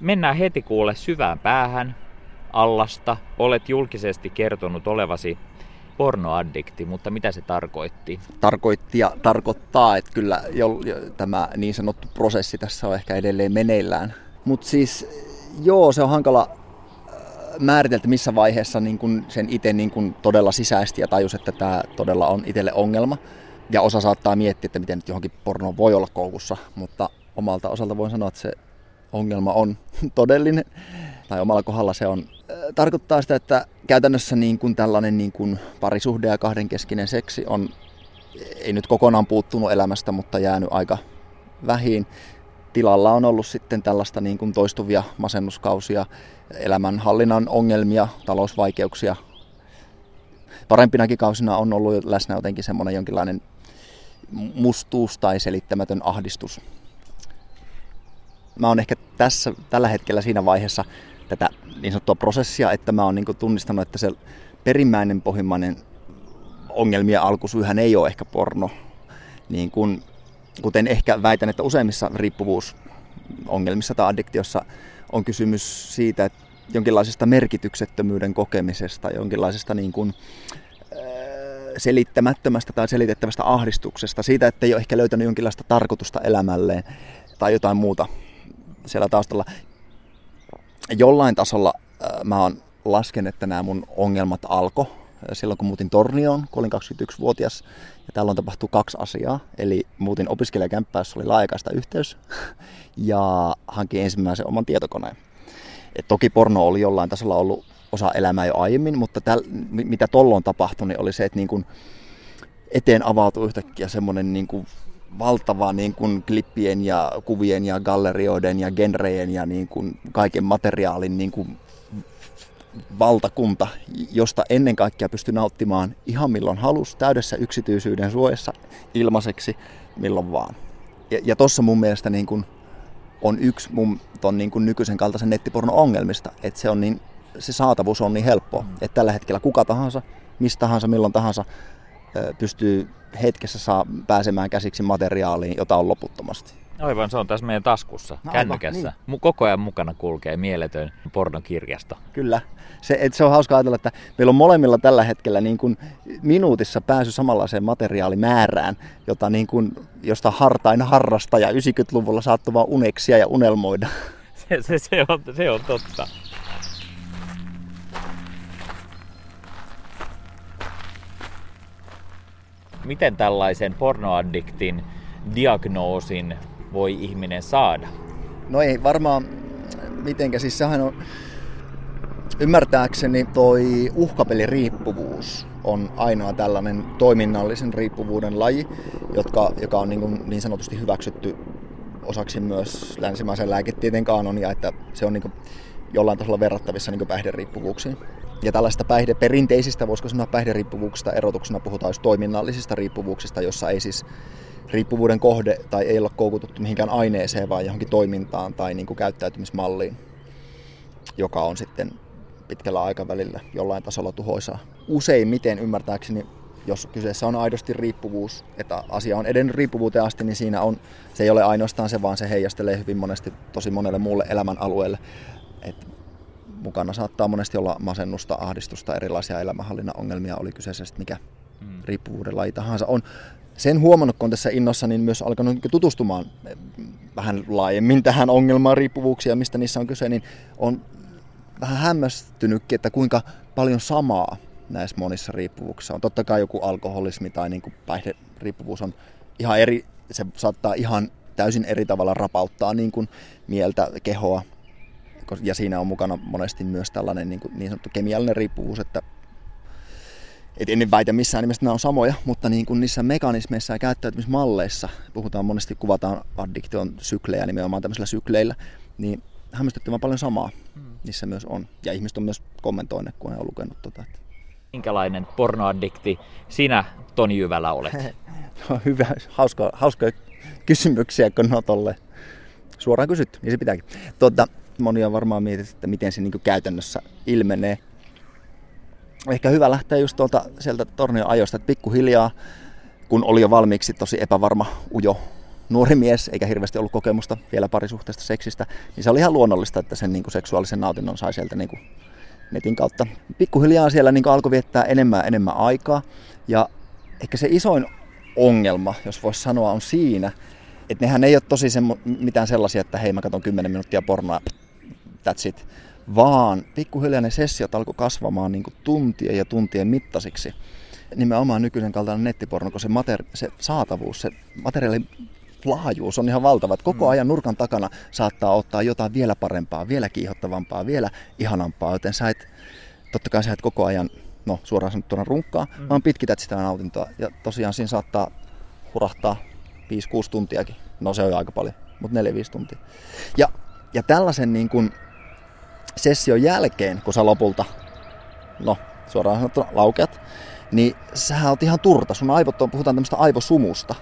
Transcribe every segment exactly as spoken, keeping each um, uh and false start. Mennään heti kuule syvään päähän allasta. Olet julkisesti kertonut olevasi pornoaddikti, mutta mitä se tarkoitti? Tarkoitti ja tarkoittaa, että kyllä jo, jo, tämä niin sanottu prosessi tässä on ehkä edelleen meneillään. Mutta siis joo, se on hankala määriteltä, missä vaiheessa niin kun sen itse niin kun todella sisäisti ja tajus, että tämä todella on itselle ongelma. Ja osa saattaa miettiä, että miten nyt johonkin pornoon voi olla koukussa, mutta omalta osalta voin sanoa, että se ongelma on todellinen. Tai omalla kohdalla se on. Tarkoittaa sitä, että käytännössä niin kuin tällainen niin kuin parisuhde ja kahdenkeskinen seksi on, ei nyt kokonaan puuttunut elämästä, mutta jäänyt aika vähiin. Tilalla on ollut sitten tällaista niin kuin toistuvia masennuskausia, elämänhallinnan ongelmia, talousvaikeuksia. Parempinakin kausina on ollut läsnä jotenkin semmoinen jonkinlainen mustuus tai selittämätön ahdistus. Mä oon ehkä tässä tällä hetkellä siinä vaiheessa tätä niin sanottua prosessia, että mä oon niin kuin tunnistanut, että se perimmäinen, pohjimmainen ongelmien alkusyyhän ei ole ehkä porno. Niin kun, kuten ehkä väitän, että useimmissa riippuvuusongelmissa tai addiktiossa on kysymys siitä, että jonkinlaisesta merkityksettömyyden kokemisesta, jonkinlaisesta niin kuin selittämättömästä tai selitettävästä ahdistuksesta, siitä, että ei ole ehkä löytänyt jonkinlaista tarkoitusta elämälleen tai jotain muuta siellä taustalla. Jollain tasolla mä oon laskenut, että nämä mun ongelmat alkoi silloin, kun muutin Tornioon, kun olin kaksikymmentäyksivuotias. Ja täällä on tapahtunut kaksi asiaa. Eli muutin opiskelijakämppään, jossa oli laajakaista yhteys, ja hankin ensimmäisen oman tietokoneen. Et toki porno oli jollain tasolla ollut osa elämää jo aiemmin, mutta täl, mitä tolloin tapahtui, niin oli se, että niin kun eteen avautui yhtäkkiä semmoinen niin kun valtava niin kun klippien ja kuvien ja gallerioiden ja genrejen ja niin kun kaiken materiaalin niin kun valtakunta, josta ennen kaikkea pystyi nauttimaan ihan milloin halusi, täydessä yksityisyyden suojassa, ilmaiseksi, milloin vaan. Ja, ja tossa mun mielestä niin kun on yksi mun ton niin kuin nykyisen kaltaisen nettipornon ongelmista, että se, on niin, se saatavuus on niin helppoa, että tällä hetkellä kuka tahansa, mistä tahansa, milloin tahansa pystyy hetkessä saa pääsemään käsiksi materiaaliin, jota on loputtomasti. Aivan, se on tässä meidän taskussa, no, kännykässä. Aivan, niin. Koko ajan mukana kulkee mieletön pornokirjasto. Kyllä, se, et se on hauska ajatella, että meillä on molemmilla tällä hetkellä niin kuin minuutissa pääsy samanlaiseen materiaalimäärään, jota niin kuin, josta hartain harrastaja yhdeksänkymmentäluvulla saattoi vaan uneksia ja unelmoida. Se, se, se, on, se on totta. Miten tällaisen pornoaddiktin diagnoosin voi ihminen saada? No ei varmaan mitenkä. Siis sehän on, ymmärtääkseni toi uhkapeliriippuvuus on ainoa tällainen toiminnallisen riippuvuuden laji, jotka, joka on niin, kuin niin sanotusti hyväksytty osaksi myös länsimaisen lääketieteen kaanonia, että se on niin kuin jollain tasolla verrattavissa niin kuin päihderiippuvuuksiin. Ja tällaista päihdeperinteisistä, voisiko sanoa päihderiippuvuuksista erotuksena puhutaan just toiminnallisista riippuvuuksista, jossa ei siis riippuvuuden kohde tai ei olla koukututtu mihinkään aineeseen, vaan johonkin toimintaan tai niin kuin käyttäytymismalliin, joka on sitten pitkällä aikavälillä jollain tasolla tuhoisaa. Useimmiten ymmärtääkseni, jos kyseessä on aidosti riippuvuus, että asia on edennyt riippuvuuteen asti, niin siinä on, se ei ole ainoastaan se, vaan se heijastelee hyvin monesti tosi monelle muulle elämänalueelle. Et mukana saattaa monesti olla masennusta, ahdistusta, erilaisia elämänhallinnan ongelmia, oli kyseessä sitten mikä riippuvuuden laji tahansa on. Sen huomannut, kun tässä innossa, niin myös alkanut tutustumaan vähän laajemmin tähän ongelmaan, riippuvuuksia, mistä niissä on kyse, niin on vähän hämmästynytkin, että kuinka paljon samaa näissä monissa riippuvuuksissa on. Totta kai joku alkoholismi tai niin kuin päihderiippuvuus on ihan eri, se saattaa ihan täysin eri tavalla rapauttaa niin kuin mieltä, kehoa. Ja siinä on mukana monesti myös tällainen niin, niin sanottu kemiallinen riippuvuus, että et en väitä missään nimessä, nämä on samoja, mutta niin kuin niissä mekanismeissa ja käyttäytymismalleissa, puhutaan monesti, kuvataan addiktion syklejä nimenomaan tämmöisillä sykleillä, niin hämmästyttävän paljon samaa niissä myös on. Ja ihmiset on myös kommentoineet, kun he on lukenut tota. Minkälainen pornoaddikti sinä, Toni Jyvälä, olet? No, hyvä, hauska, hauskoja kysymyksiä, kun on tolle suoraan kysytty, niin se pitääkin. Tuota, moni on varmaan mietit, että miten se niin kuin käytännössä ilmenee. Ehkä hyvä lähteä just tuolta sieltä Tornion ajoista, että pikkuhiljaa, kun oli jo valmiiksi tosi epävarma, ujo nuori mies, eikä hirveästi ollut kokemusta vielä parisuhteesta seksistä, niin se oli ihan luonnollista, että sen niin kuin seksuaalisen nautinnon sai sieltä niin kuin netin kautta. Pikkuhiljaa siellä niin kuin alkoi viettää enemmän enemmän aikaa, ja ehkä se isoin ongelma, jos voisi sanoa, on siinä, että nehän ei ole tosi semmo- mitään sellaisia, että hei, mä katson kymmenen minuuttia pornoa, that's it, vaan pikkuhiljaa ne sessiot alkoi kasvamaan niin kuin tuntien ja tuntien mittasiksi. Nimenomaan nykyisen kaltainen nettiporno, kun se, materi- se saatavuus, se materiaalin laajuus on ihan valtava. Että koko ajan nurkan takana saattaa ottaa jotain vielä parempaa, vielä kiihottavampaa, vielä ihanampaa, joten sä et, totta kai sä et koko ajan, no suoraan sanottuna runkkaa, mm. vaan pitkität sitä nautintoa. Ja tosiaan siinä saattaa hurahtaa viisi kuusi tuntiakin. No se on aika paljon, mutta neljä viisi tuntia. Ja, ja tällaisen niin kun session jälkeen, kun sä lopulta, no suoraan sanottuna laukeat, niin sä oot ihan turta. Sun aivot on, puhutaan tämmöistä aivosumusta.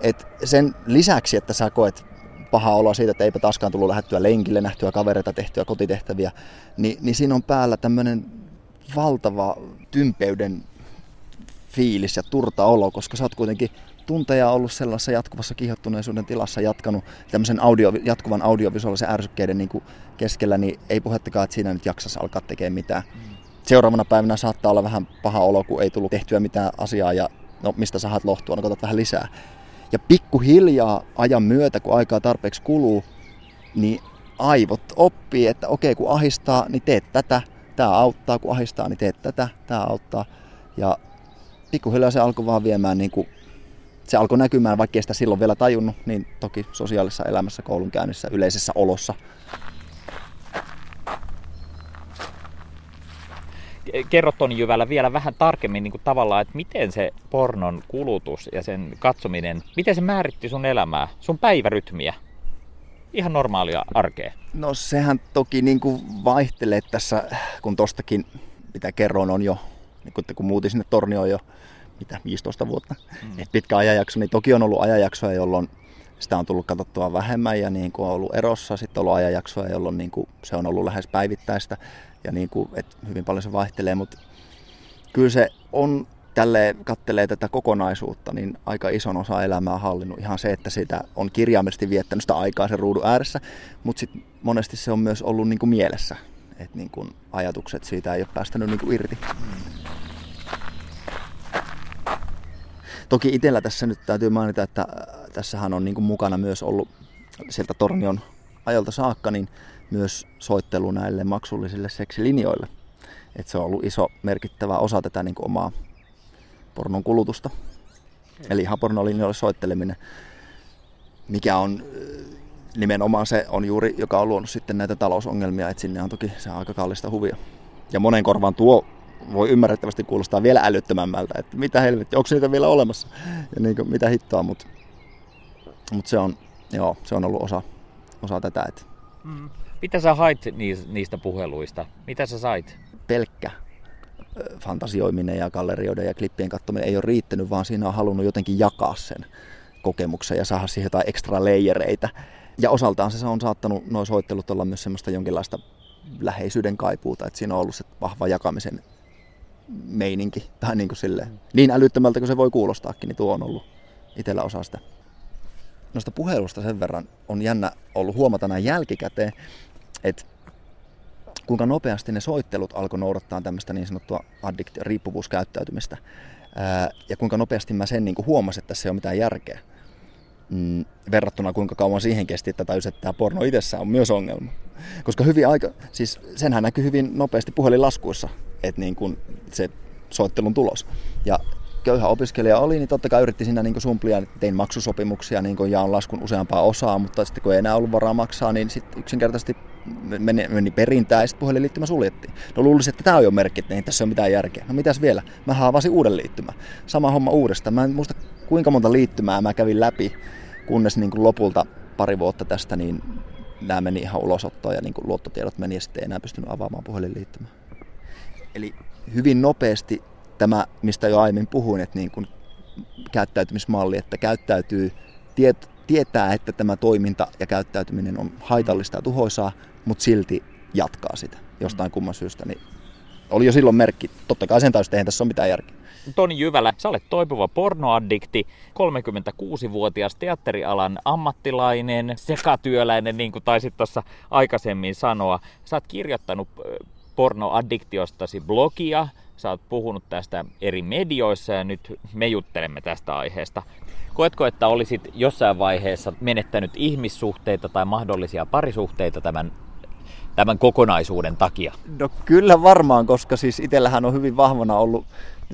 Et sen lisäksi, että sä koet pahaa oloa siitä, että eipä taaskaan tullut lähdettyä lenkille, nähtyä kavereita, tehtyä kotitehtäviä, niin, niin siinä on päällä tämmönen valtava tympeyden fiilis ja turta olo, koska sä oot kuitenkin tunteja ollut sellaisessa jatkuvassa kiihottuneisuuden tilassa, jatkanut tämmöisen audio, jatkuvan audiovisuaalisen ärsykkeiden niin kuin keskellä, niin ei puhettakaan, että siinä nyt jaksas alkaa tekemään mitään. Seuraavana päivänä saattaa olla vähän paha olo, kun ei tullut tehtyä mitään asiaa ja no mistä sä haat lohtua, no kotat vähän lisää. Ja pikkuhiljaa ajan myötä, kun aikaa tarpeeksi kuluu, niin aivot oppii, että okei, kun ahistaa, niin teet tätä, tää auttaa, kun ahistaa, niin teet tätä, tää auttaa. Ja pikkuhiljaa se alkoi vaan viemään, niin kuin, se alkoi näkymään, vaikka ei sitä silloin vielä tajunnut, niin toki sosiaalisessa elämässä, koulunkäynnissä, yleisessä olossa. Kerro, Toni Jyvälä, vielä vähän tarkemmin niin kuin tavallaan, että miten se pornon kulutus ja sen katsominen, miten se määritti sun elämää, sun päivärytmiä, ihan normaalia arkea? No sehän toki niin kuin vaihtelee tässä, kun tostakin, mitä kerron, on jo, niin kun, kun muutin sinne Tornioon jo mitä, viisitoista vuotta, mm. että pitkä ajanjakso, niin toki on ollut ajanjaksoja, jolloin sitä on tullut katsottua vähemmän ja niin kuin on ollut erossa, sitten on ollut ajanjaksoja, jolloin niin kuin se on ollut lähes päivittäistä. Ja niin kuin, et hyvin paljon se vaihtelee, mutta kyllä se on, tälleen kattelee tätä kokonaisuutta, niin aika ison osa elämää hallinnut. Ihan se, että sitä on kirjaimellisesti viettänyt sitä aikaa sen ruudun ääressä, mutta sitten monesti se on myös ollut niin kuin mielessä, että niin kuin ajatukset siitä ei ole päästänyt niin kuin irti. Toki itsellä tässä nyt täytyy mainita, että tässähän on niin kuin mukana myös ollut sieltä Tornion ajalta saakka, niin myös soittelu näille maksullisille seksilinjoille. Et se on ollut iso merkittävä osa tätä niin kuin omaa pornon kulutusta. Hmm. Eli ihan pornolinjoille soitteleminen, mikä on nimenomaan se on juuri, joka on luonut sitten näitä talousongelmia, että sinne on toki se on aika kallista huvia. Ja monen korvaan tuo voi ymmärrettävästi kuulostaa vielä älyttömämmältä, että mitä helvetti, onko niitä vielä olemassa ja niin kuin, mitä hittoa, mutta mut se, se on ollut osa, osa tätä. Että hmm. Mitä sä hait niistä puheluista? Mitä sä sait? Pelkkä fantasioiminen ja gallerioiden ja klippien katsominen ei ole riittänyt, vaan siinä on halunnut jotenkin jakaa sen kokemuksen ja saada siihen jotain ekstra leijereitä. Ja osaltaan se on saattanut nuo soittelut olla myös semmoista jonkinlaista läheisyyden kaipuuta, että siinä on ollut se vahva jakamisen meininki. Tai niin kuin silleen. Niin älyttömältä kuin se voi kuulostaakin, niin tuo on ollut itsellä osa sitä. Noista puhelusta sen verran on jännä ollut huomata näin jälkikäteen, että kuinka nopeasti ne soittelut alkoi noudattaa tämmöistä niin sanottua addiktio- riippuvuuskäyttäytymistä. Ää, ja kuinka nopeasti mä sen niin kuin huomasin, että tässä ei ole mitään järkeä. Mm, verrattuna kuinka kauan siihen kesti, että tajus, että tämä porno itsessään on myös ongelma. Koska hyvin aika, siis senhän näkyy hyvin nopeasti puhelinlaskuissa, että niin kuin se soittelun tulos. Ja köyhä opiskelija oli, niin totta kai yritti siinä niin kuin sumplia, että tein maksusopimuksia niin kuin jaan laskun useampaa osaa, mutta sitten kun ei enää ollut varaa maksaa, niin sitten yksinkertaisesti meni, meni perintään ja sitten puhelinliittymä suljettiin. No luulisin, että tämä on jo merkki, että ei tässä ole mitään järkeä. No mitäs vielä? Mä haavasin uuden liittymän. Sama homma uudestaan. Mä en muista kuinka monta liittymää mä kävin läpi, kunnes niin kuin lopulta pari vuotta tästä niin nämä meni ihan ulosottoon ja niin kuin luottotiedot meni ja sitten ei enää pystynyt avaamaan puhelinliittymää. Eli hyvin nopeasti tämä, mistä jo aiemmin puhuin, että niin kuin käyttäytymismalli, että käyttäytyy, tiet, tietää, että tämä toiminta ja käyttäytyminen on haitallista ja tuhoisaa, mutta silti jatkaa sitä jostain kumman syystä. Niin oli jo silloin merkki. Totta kai sen täysin, eihän tässä ole mitään järkeä. Toni Jyvälä, sä olet toipuva pornoaddikti, kolmekymmentäkuusivuotias teatterialan ammattilainen, sekatyöläinen, niin kuin taisit tuossa aikaisemmin sanoa. Sä oot kirjoittanut pornoaddiktiostasi blogia, sä oot puhunut tästä eri medioissa ja nyt me juttelemme tästä aiheesta. Koetko, että olisit jossain vaiheessa menettänyt ihmissuhteita tai mahdollisia parisuhteita tämän tämän kokonaisuuden takia? No kyllä varmaan, koska siis itsellähän on hyvin vahvana ollut,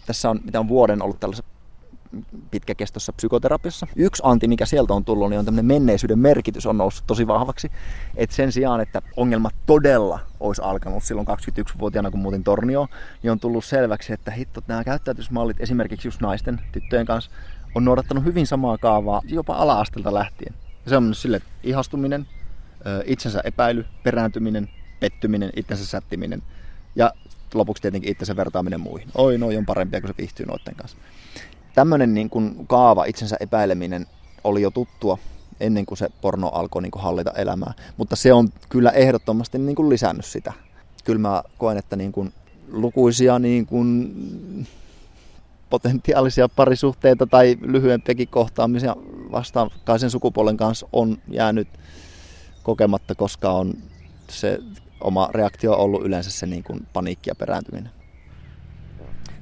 tässä on, mitä on vuoden ollut tällaisessa pitkäkestossa psykoterapiassa. Yksi anti, mikä sieltä on tullut, niin on tämmöinen menneisyyden merkitys on noussut tosi vahvaksi. Et sen sijaan, että ongelma todella olisi alkanut silloin kaksikymmentäyksivuotiaana, kun muutin Tornioon, niin on tullut selväksi, että hitto, nämä käyttäytymismallit esimerkiksi just naisten, tyttöjen kanssa, on noudattanut hyvin samaa kaavaa jopa ala-astelta lähtien. Ja se on mennyt silleen, että ihastuminen, itsensä epäily, perääntyminen, pettyminen, itsensä sättiminen ja lopuksi tietenkin itsensä vertaaminen muihin. Oi, noi on parempia, kun se viihtyy noitten kanssa. Tämmöinen niin kuin kaava, itsensä epäileminen, oli jo tuttua ennen kuin se porno alkoi niin kuin hallita elämää. Mutta se on kyllä ehdottomasti niin kuin lisännyt sitä. Kyllä mä koen, että niin kuin lukuisia niin kuin potentiaalisia parisuhteita tai lyhyempiäkin kohtaamisia vastakkaisen sukupuolen kanssa on jäänyt kokematta, koska on se oma reaktio on ollut yleensä se niin kuin paniikki ja perääntyminen.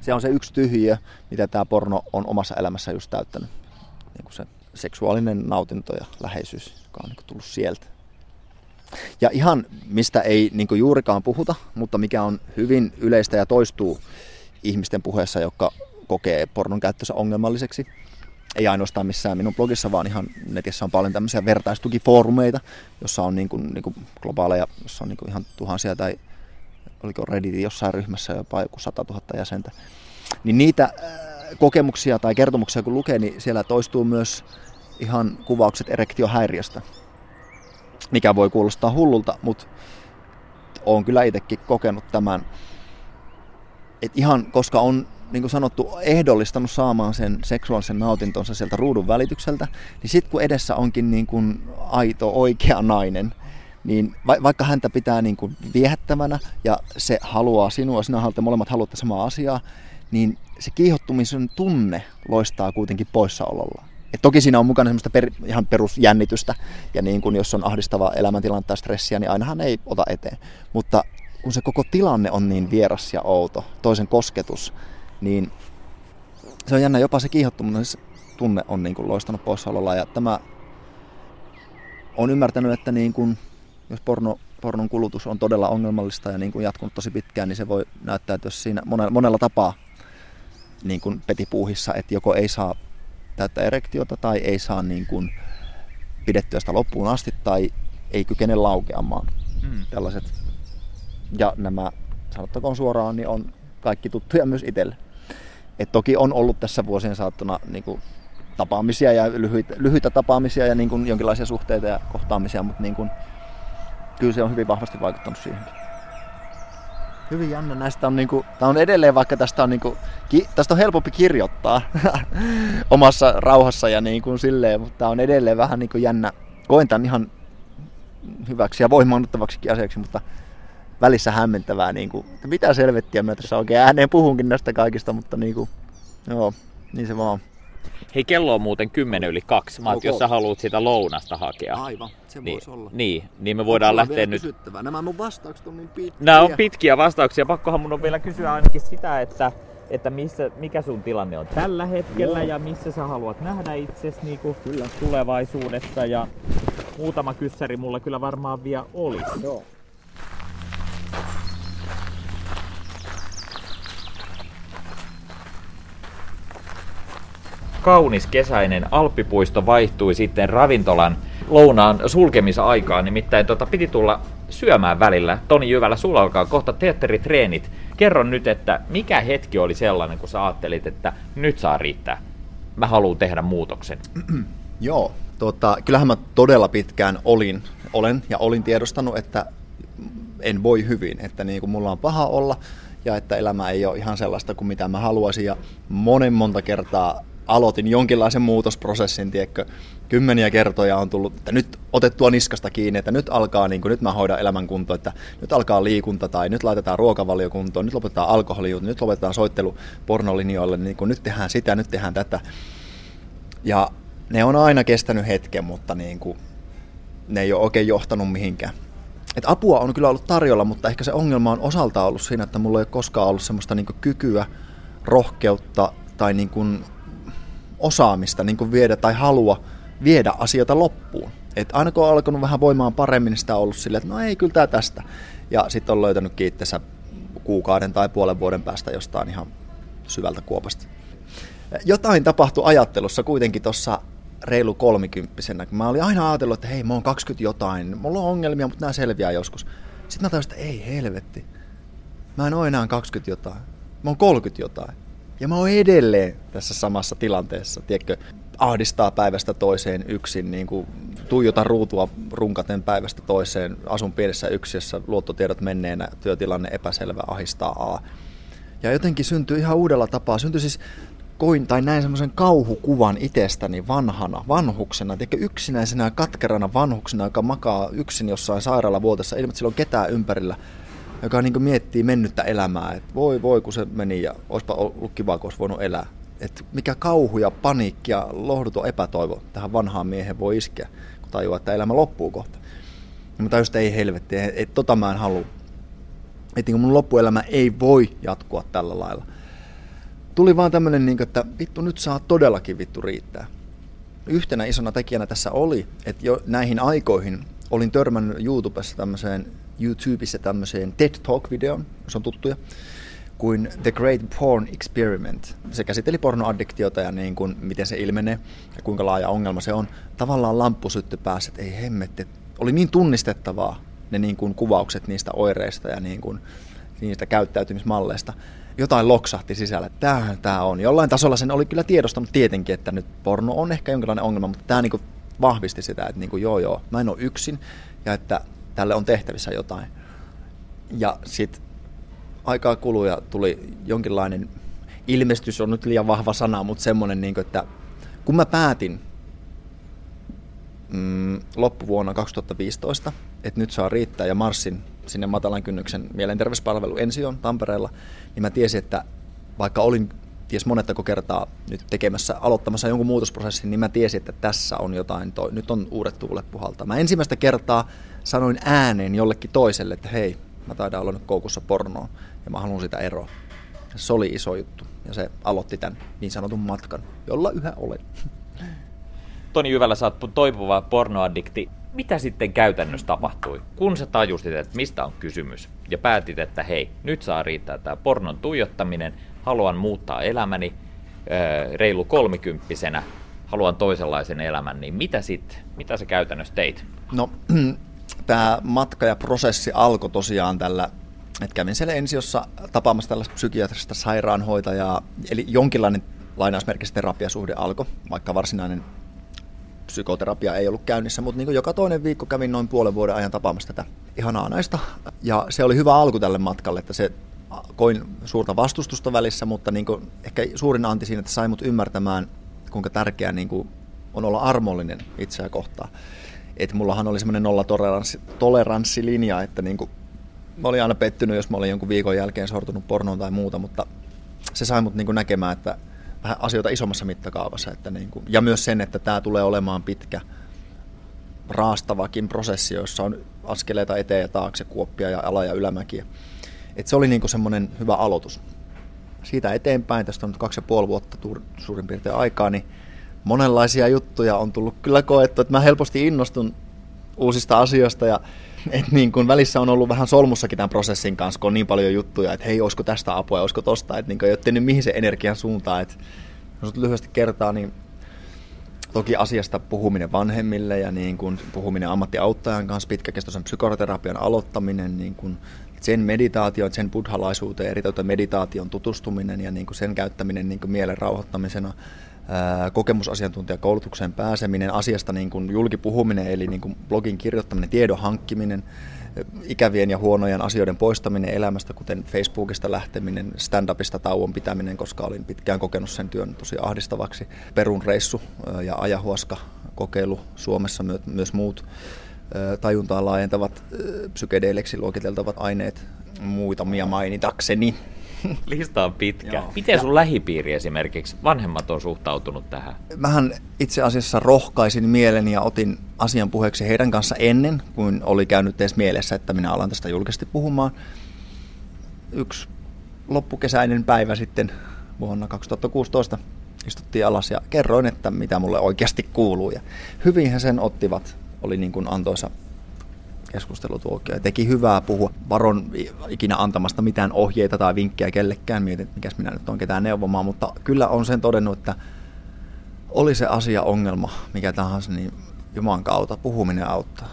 Se on se yksi tyhjiö, mitä tämä porno on omassa elämässä just täyttänyt. Niin kuin se seksuaalinen nautinto ja läheisyys, joka on niin kuin tullut sieltä. Ja ihan mistä ei niin kuin juurikaan puhuta, mutta mikä on hyvin yleistä ja toistuu ihmisten puheessa, jotka kokee pornon käyttönsä ongelmalliseksi. Ei ainoastaan missään minun blogissa, vaan ihan netissä on paljon tämmöisiä vertaistukifoorumeita, jossa on niin kuin, niin kuin globaaleja, jossa on niin kuin ihan tuhansia tai oliko Redditin jossain ryhmässä jopa joku satatuhatta jäsentä. Niin niitä kokemuksia tai kertomuksia kun lukee, niin siellä toistuu myös ihan kuvaukset erektiohäiriöstä, mikä voi kuulostaa hullulta, mutta olen kyllä itsekin kokenut tämän. Et ihan koska on niin kuin sanottu, ehdollistanut saamaan sen seksuaalisen nautintonsa sieltä ruudun välitykseltä, niin sitten kun edessä onkin niin kuin aito, oikea nainen, niin va- vaikka häntä pitää niin kuin viehättävänä ja se haluaa sinua, sinä haluatte molemmat haluatte samaa asiaa, niin se kiihottumisen tunne loistaa kuitenkin poissaolollaan. Et toki siinä on mukana semmoista per- ihan perusjännitystä ja niin kuin jos on ahdistavaa elämäntilannetta tai stressiä, niin ainahan ei ota eteen. Mutta kun se koko tilanne on niin vieras ja outo, toisen kosketus, niin se on jännä, jopa se kiihottuminen tunne on niin kuin loistanut poissaololla. Ja tämä on ymmärtänyt, että niin kuin, jos porno, pornon kulutus on todella ongelmallista ja niin kuin jatkunut tosi pitkään, niin se voi näyttäytyä siinä monella, monella tapaa niin kuin petipuuhissa, että joko ei saa täyttä erektiota tai ei saa niin kuin pidettyä sitä loppuun asti tai ei kykene laukeamaan. Mm. Tällaiset. Ja nämä, sanottakoon suoraan, niin on kaikki tuttuja myös itselle. Et toki on ollut tässä vuosien saattona niin kuin tapaamisia ja lyhyitä, lyhyitä tapaamisia ja niin kuin jonkinlaisia suhteita ja kohtaamisia, mutta niin kuin, kyllä se on hyvin vahvasti vaikuttanut siihen. Hyvin jännä. Näistä on, niin kuin, tämä on edelleen, vaikka tästä on, niin kuin, ki, tästä on helpompi kirjoittaa omassa rauhassa ja niin kuin silleen, mutta tämä on edelleen vähän niin kuin jännä. Koen tämän ihan hyväksi ja voimaannuttavaksikin asiaksi, mutta välissä hämmentävää, niin kuin, että mitä selvettiä mä tässä oikein ääneen puhunkin näistä kaikista, mutta niin kuin, joo, niin se vaan. Hei, kello on muuten kymmenen yli kaksi. Mä oot, jos sä haluat sitä lounasta hakea. Aivan, se niin, voisi olla. Niin, niin me voidaan lähteä nyt. Nämä mun vastaukset on niin pitkiä. Nämä on pitkiä vastauksia. Pakkohan mun on vielä kysyä ainakin sitä, että, että missä, mikä sun tilanne on tällä hetkellä joo. Ja missä sä haluat nähdä itsesi niin kuin kyllä tulevaisuudessa. Ja muutama kyssäri mulla kyllä varmaan vielä oli. Joo. Kaunis kesäinen Alppipuisto vaihtui sitten ravintolan lounaan sulkemisaikaan, nimittäin tota, piti tulla syömään välillä. Toni Jyvälä, sulla alkaa kohta teatteritreenit. Kerro nyt, että mikä hetki oli sellainen, kun sä ajattelit, että nyt saa riittää. Mä haluan tehdä muutoksen. Joo, tota, kyllähän mä todella pitkään olin, olen ja olin tiedostanut, että en voi hyvin, että niin kuin mulla on paha olla ja että elämä ei ole ihan sellaista kuin mitä mä haluaisin ja monen monta kertaa aloitin jonkinlaisen muutosprosessin, tiedätkö, kymmeniä kertoja on tullut, että nyt otettua niskasta kiinni, että nyt alkaa, niin kuin, nyt mä hoidan elämänkuntoa, että nyt alkaa liikunta tai nyt laitetaan ruokavaliokuntoon, nyt lopetetaan alkoholijuut, nyt lopetetaan soittelu pornolinjoille, niin kuin, nyt tehdään sitä, nyt tehdään tätä. Ja ne on aina kestänyt hetken, mutta niin kuin, ne ei ole oikein johtanut mihinkään. Et apua on kyllä ollut tarjolla, mutta ehkä se ongelma on osaltaan ollut siinä, että mulla ei ole koskaan ollut semmoista niin kuin kykyä, rohkeutta tai niin kuin osaamista niin kuin viedä tai halua viedä asioita loppuun. Et aina kun on alkanut vähän voimaan paremmin, niin sitä on ollut silleen, että no ei, kyllä tää tästä. Ja sitten on löytänyt itsensä kuukauden tai puolen vuoden päästä jostain ihan syvältä kuopasta. Jotain tapahtui ajattelussa kuitenkin tuossa reilu kolmikymppisenä. Mä olin aina ajatellut, että hei, mä oon kaksikymmentä jotain, mulla on ongelmia, mutta nämä selviää joskus. Sitten mä tajusin, että ei helvetti, mä en oo enää kaksikymmentä jotain, mä oon kolmekymmentä jotain. Ja mä oon edelleen tässä samassa tilanteessa, tiedätkö, ahdistaa päivästä toiseen yksin, niin kuin tuijota ruutua runkaten päivästä toiseen, asun pienessä yksiössä, luottotiedot menneenä, työtilanne epäselvä, ahdistaa a. Ja jotenkin syntyy ihan uudella tapaa, syntyy siis koin tai näin semmoisen kauhukuvan itsestäni vanhana, vanhuksena, tiedätkö, yksinäisenä ja katkerana vanhuksena, joka makaa yksin jossain sairaalavuotessa, ilman että sillä on ketään ympärillä, joka niin kuin miettii mennyttä elämää, että voi voi kun se meni ja olisipa ollut kiva, kun olisi voinut elää. Että mikä kauhu ja paniikki ja lohduton epätoivo tähän vanhaan miehen voi iskeä, kun tajuaa, että elämä loppuu kohta. Ja mä tajusin, että ei helvetti, että tota mä en halua. Että niin mun loppuelämä ei voi jatkua tällä lailla. Tuli vaan tämmönen, niin kuin, että vittu nyt saa todellakin vittu riittää. Yhtenä isona tekijänä tässä oli, että jo näihin aikoihin olin törmännyt YouTubessa tämmöiseen, YouTubessa tämmöiseen TED Talk-videoon, jos on tuttuja, kuin The Great Porn Experiment. Se käsitteli pornoaddiktiota ja niin kuin, miten se ilmenee ja kuinka laaja ongelma se on. Tavallaan lamppu syttyi päässä, että ei hemmetti. Oli niin tunnistettavaa ne niin kuin kuvaukset niistä oireista ja niin kuin, niistä käyttäytymismalleista. Jotain loksahti sisällä, että tämähän tämä on. Jollain tasolla sen oli kyllä tiedostanut tietenkin, että nyt porno on ehkä jonkinlainen ongelma, mutta tämä niin kuin vahvisti sitä, että niin kuin, joo joo, mä en ole yksin ja että tälle on tehtävissä jotain. Ja sitten aikaa kului ja tuli jonkinlainen, ilmestys on nyt liian vahva sana, mutta semmoinen, niin kuin, että kun mä päätin mm, loppuvuonna kaksituhattaviisitoista, että nyt saa riittää ja marssin sinne matalan kynnyksen mielenterveyspalvelu Ensioon Tampereella, niin mä tiesin, että vaikka olin ties monettako kertaa nyt tekemässä, aloittamassa jonkun muutosprosessin, niin mä tiesin, että tässä on jotain, toi, nyt on uudet tuulet puhaltaa. Mä ensimmäistä kertaa sanoin ääneen jollekin toiselle, että hei, mä taidan olla nyt koukussa pornoon ja mä haluan sitä eroa. Se oli iso juttu ja se aloitti tämän niin sanotun matkan, jolla yhä olen. Toni Jyvälä, sä oot toipuva pornoaddikti. Mitä sitten käytännössä tapahtui, kun sä tajusit, että mistä on kysymys ja päätit, että hei, nyt saa riittää tämä pornon tuijottaminen, haluan muuttaa elämäni reilu kolmikymppisenä, haluan toisenlaisen elämän, niin mitä sitten, mitä sä käytännössä teit? No, tämä matka ja prosessi alkoi tosiaan tällä, että kävin siellä Ensiossa tapaamassa tällaista psykiatrista sairaanhoitajaa, eli jonkinlainen lainausmerkissä terapiasuhde alkoi, vaikka varsinainen psykoterapia ei ollut käynnissä, mutta niin joka toinen viikko kävin noin puolen vuoden ajan tapaamassa tätä ihanaa naista. Ja se oli hyvä alku tälle matkalle, että se koin suurta vastustusta välissä, mutta niin ehkä suurin anti siinä, että sai mut ymmärtämään, kuinka tärkeää niin kuin on olla armollinen itseä kohtaan. Et mullahan oli semmoinen nollatoleranssilinja, että niin kuin mä olin aina pettynyt, jos mä olin jonkun viikon jälkeen sortunut pornoon tai muuta, mutta se sai mut niin kuin näkemään, että vähän asioita isommassa mittakaavassa. Että niin kuin, ja myös sen, että tämä tulee olemaan pitkä, raastavakin prosessi, jossa on askeleita eteen ja taakse, kuoppia ja ala- ja ylämäkiä. Et se oli niin kuin semmoinen hyvä aloitus. Siitä eteenpäin, tästä on nyt kaksi ja puoli vuotta suurin piirtein aikaa, niin monenlaisia juttuja on tullut kyllä koettu, että mä helposti innostun uusista asioista ja et niin kuin välissä on ollut vähän solmussakin tämän prosessin kanssa, kun on niin paljon juttuja, että hei, olisiko tästä apua ja olisiko tosta, että niin ei ole tehnyt mihin se energian suuntaan. Et jos nyt lyhyesti kertaa, niin toki asiasta puhuminen vanhemmille ja niin kuin puhuminen ammattiauttajan kanssa, pitkäkestoisen psykoterapian aloittaminen, niin kuin sen meditaation, sen buddhalaisuuteen, erityisesti meditaation tutustuminen ja niin kuin sen käyttäminen niin kuin mielen rauhoittamisena, kokemusasiantuntijakoulutukseen pääseminen, asiasta niin kuin julkipuhuminen eli niin kuin blogin kirjoittaminen, tiedon hankkiminen, ikävien ja huonojen asioiden poistaminen elämästä, kuten Facebookista lähteminen, stand-upista tauon pitäminen, koska olin pitkään kokenut sen työn tosi ahdistavaksi. Perun reissu ja ajahuaska kokeilu Suomessa, myös muut tajuntaa laajentavat psykedeeleksi luokiteltavat aineet, muutamia mainitakseni. Lista on pitkä. Joo. Miten sun ja. lähipiiri esimerkiksi, vanhemmat on suhtautunut tähän? Mähän itse asiassa rohkaisin mieleni ja otin asian puheeksi heidän kanssa ennen, kuin oli käynyt edes mielessä, että minä alan tästä julkisesti puhumaan. Yksi loppukesäinen päivä sitten vuonna kaksituhattakuusitoista istuttiin alas ja kerroin, että mitä mulle oikeasti kuuluu. Ja hyvinhän sen ottivat, oli niin kuin antoisa keskustelu tuokio ja teki hyvää puhua. Varon ikinä antamasta mitään ohjeita tai vinkkejä kellekään, mietin, mikäs minä nyt on ketään neuvomaan, mutta kyllä on sen todennut, että oli se asia ongelma, mikä tahansa, niin Jumalan kautta puhuminen auttaa.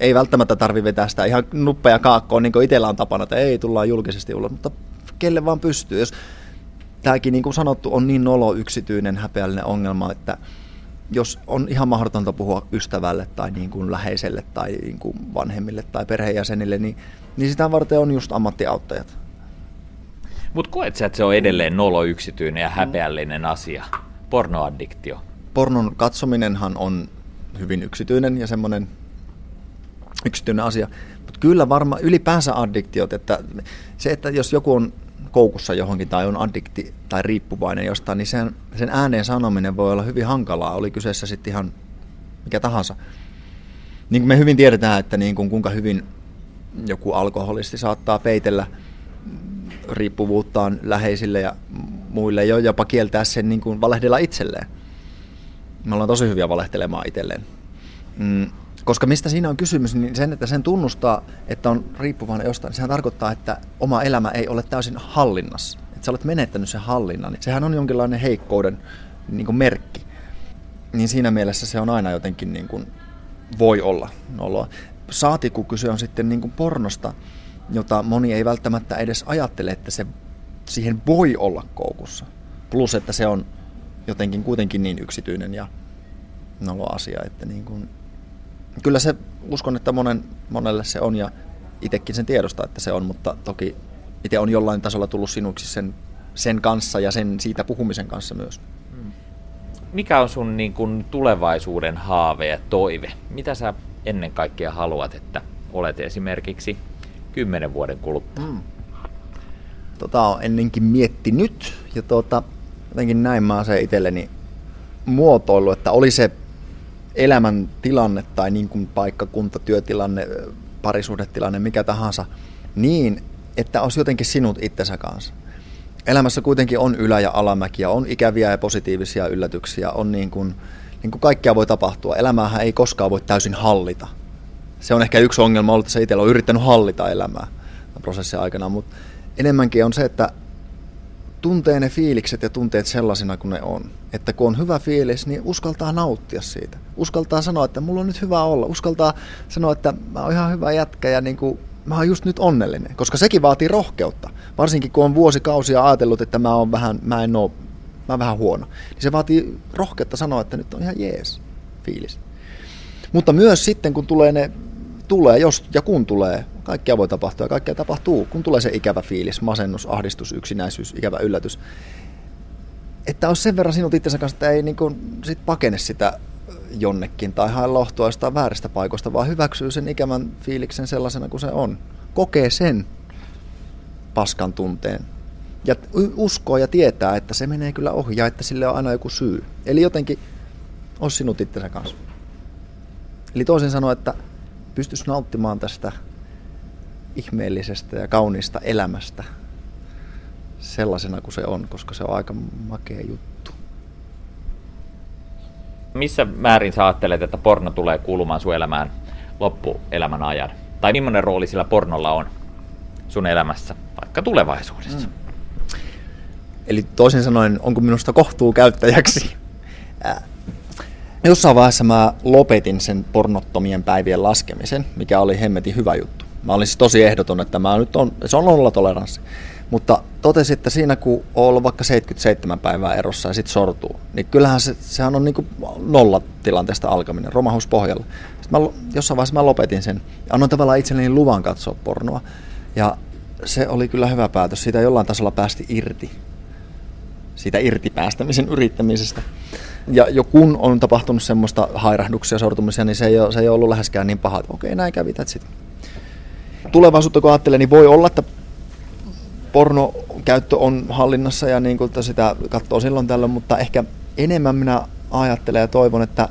Ei välttämättä tarvitse vetää sitä ihan nuppeja kaakkoon, niin kuin itsellä on tapana, että ei tullaan julkisesti ulos, mutta kelle vaan pystyy. Jos tämäkin, niin kuin sanottu, on niin nolo, yksityinen, häpeällinen ongelma, että jos on ihan mahdotonta puhua ystävälle tai niin kuin läheiselle tai niin kuin vanhemmille tai perheenjäsenille, niin, niin sitä varten on just ammattiauttajat. Mutta koet sä, että se on edelleen nolo, yksityinen ja häpeällinen asia? Pornoaddiktio. Pornon katsominenhan on hyvin yksityinen ja semmoinen yksityinen asia. Mutta kyllä varmaan ylipäänsä addiktiot, että se, että jos joku on koukussa johonkin tai on addikti tai riippuvainen jostain, niin sen, sen ääneen sanominen voi olla hyvin hankalaa, oli kyseessä sitten ihan mikä tahansa. Niin kuin me hyvin tiedetään, että niin kuin kuinka hyvin joku alkoholisti saattaa peitellä riippuvuuttaan läheisille ja muille, ja jopa kieltää sen niin kuin valehdella itselleen. Me ollaan tosi hyviä valehtelemaan itselleen. Mm, koska mistä siinä on kysymys, niin sen, että sen tunnustaa, että on riippuvainen jostain, niin sehän tarkoittaa, että oma elämä ei ole täysin hallinnassa. Että sä olet menettänyt sen hallinnan. Sehän on jonkinlainen heikkouden niin kuin merkki. Niin siinä mielessä se on aina jotenkin, niin kuin, voi olla noloa. Saati, kun kyse on sitten niin kuin pornosta, jota moni ei välttämättä edes ajattele, että se, siihen voi olla koukussa. Plus, että se on jotenkin kuitenkin niin yksityinen ja nolo asia, että niin kuin, kyllä se, uskon, että monen, monelle se on ja itsekin sen tiedostaa, että se on, mutta toki itse on jollain tasolla tullut sinuksi sen, sen kanssa ja sen siitä puhumisen kanssa myös. Mikä on sun niin kun, tulevaisuuden haave ja toive? Mitä sä ennen kaikkea haluat, että olet esimerkiksi kymmenen vuoden kuluttua? Mm. Tota on ennenkin miettinyt ja tuota, jotenkin näin mä oon se itselleni muotoillut, että oli se elämän tilanne tai niin kuin paikkakunta, työtilanne, parisuhdetilanne, mikä tahansa, niin että olisi jotenkin sinut itsensä kanssa. Elämässä kuitenkin on ylä- ja alamäkiä, on ikäviä ja positiivisia yllätyksiä, on niin kuin, niin kuin kaikkea voi tapahtua. Elämäähän ei koskaan voi täysin hallita. Se on ehkä yksi ongelma ollut, että se itsellä on yrittänyt hallita elämää prosessin aikana, mutta enemmänkin on se, että tuntee ne fiilikset ja tunteet sellaisina kuin ne on. Että kun on hyvä fiilis, niin uskaltaa nauttia siitä. Uskaltaa sanoa, että mulla on nyt hyvä olla. Uskaltaa sanoa, että mä oon ihan hyvä jätkä ja niin kuin, mä oon just nyt onnellinen. Koska sekin vaatii rohkeutta. Varsinkin kun on vuosikausia ajatellut, että mä oon vähän, mä en oo, mä oon vähän huono. Niin se vaatii rohkeutta sanoa, että nyt on ihan jees fiilis. Mutta myös sitten, kun tulee ne, tulee, jos ja kun tulee, kaikkea voi tapahtua ja kaikkea tapahtuu, kun tulee se ikävä fiilis, masennus, ahdistus, yksinäisyys, ikävä yllätys. Että olisi sen verran sinut itsensä kanssa, että ei niin kuin sit pakene sitä jonnekin tai hae lohtua jostain vääristä paikoista, vaan hyväksyy sen ikävän fiiliksen sellaisena kuin se on. Kokee sen paskan tunteen ja uskoo ja tietää, että se menee kyllä ohi ja että sille on aina joku syy. Eli jotenkin olisi sinut itsensä kanssa. Eli toisin sanoen, että pystyisi nauttimaan tästä ihmeellisestä ja kauniista elämästä sellaisena kuin se on, koska se on aika makea juttu. Missä määrin sä ajattelet, että porno tulee kuulumaan sun elämään loppuelämän ajan? Tai millainen rooli sillä pornolla on sun elämässä, vaikka tulevaisuudessa? Mm. Eli toisin sanoen, onko minusta kohtuu käyttäjäksi? Äh. Jossain vaiheessa mä lopetin sen pornottomien päivien laskemisen, mikä oli hemmetin hyvä juttu. Mä olin siis tosi ehdoton, että mä nyt on, se on nolla toleranssi. Mutta totesin, että siinä kun on ollut vaikka seitsemänkymmentäseitsemän päivää erossa ja sitten sortuu, niin kyllähän se, sehän on niin kuin nollatilanteesta alkaminen, romahus pohjalla. Sitten mä, jossain vaiheessa mä lopetin sen, annoin tavallaan itselleni luvan katsoa pornoa ja se oli kyllä hyvä päätös. Siitä jollain tasolla päästi irti, siitä irti päästämisen yrittämisestä. Ja jo kun on tapahtunut semmoista hairahduksia, sortumisia, niin se ei ole, se ei ole ollut läheskään niin paha, että okei, näin kävi, that's it. Tulevaisuutta kun ajattelee, niin voi olla, että pornokäyttö on hallinnassa ja niin kuin sitä katsoo silloin tällöin, mutta ehkä enemmän minä ajattelen ja toivon, että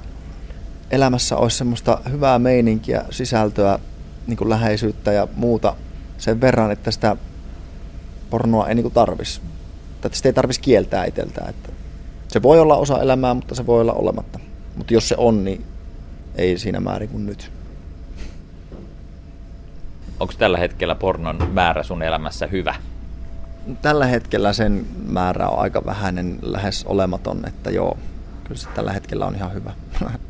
elämässä olisi semmoista hyvää meininkiä, sisältöä, niin kuin läheisyyttä ja muuta sen verran, että sitä pornoa ei niin kuin tarvisi. Tai sitä ei tarvisi kieltää itseltään. Se voi olla osa elämää, mutta se voi olla olematta. Mutta jos se on, niin ei siinä määrin kuin nyt. Onko tällä hetkellä pornon määrä sun elämässä hyvä? Tällä hetkellä sen määrä on aika vähäinen, lähes olematon, että joo, kyllä se tällä hetkellä on ihan hyvä.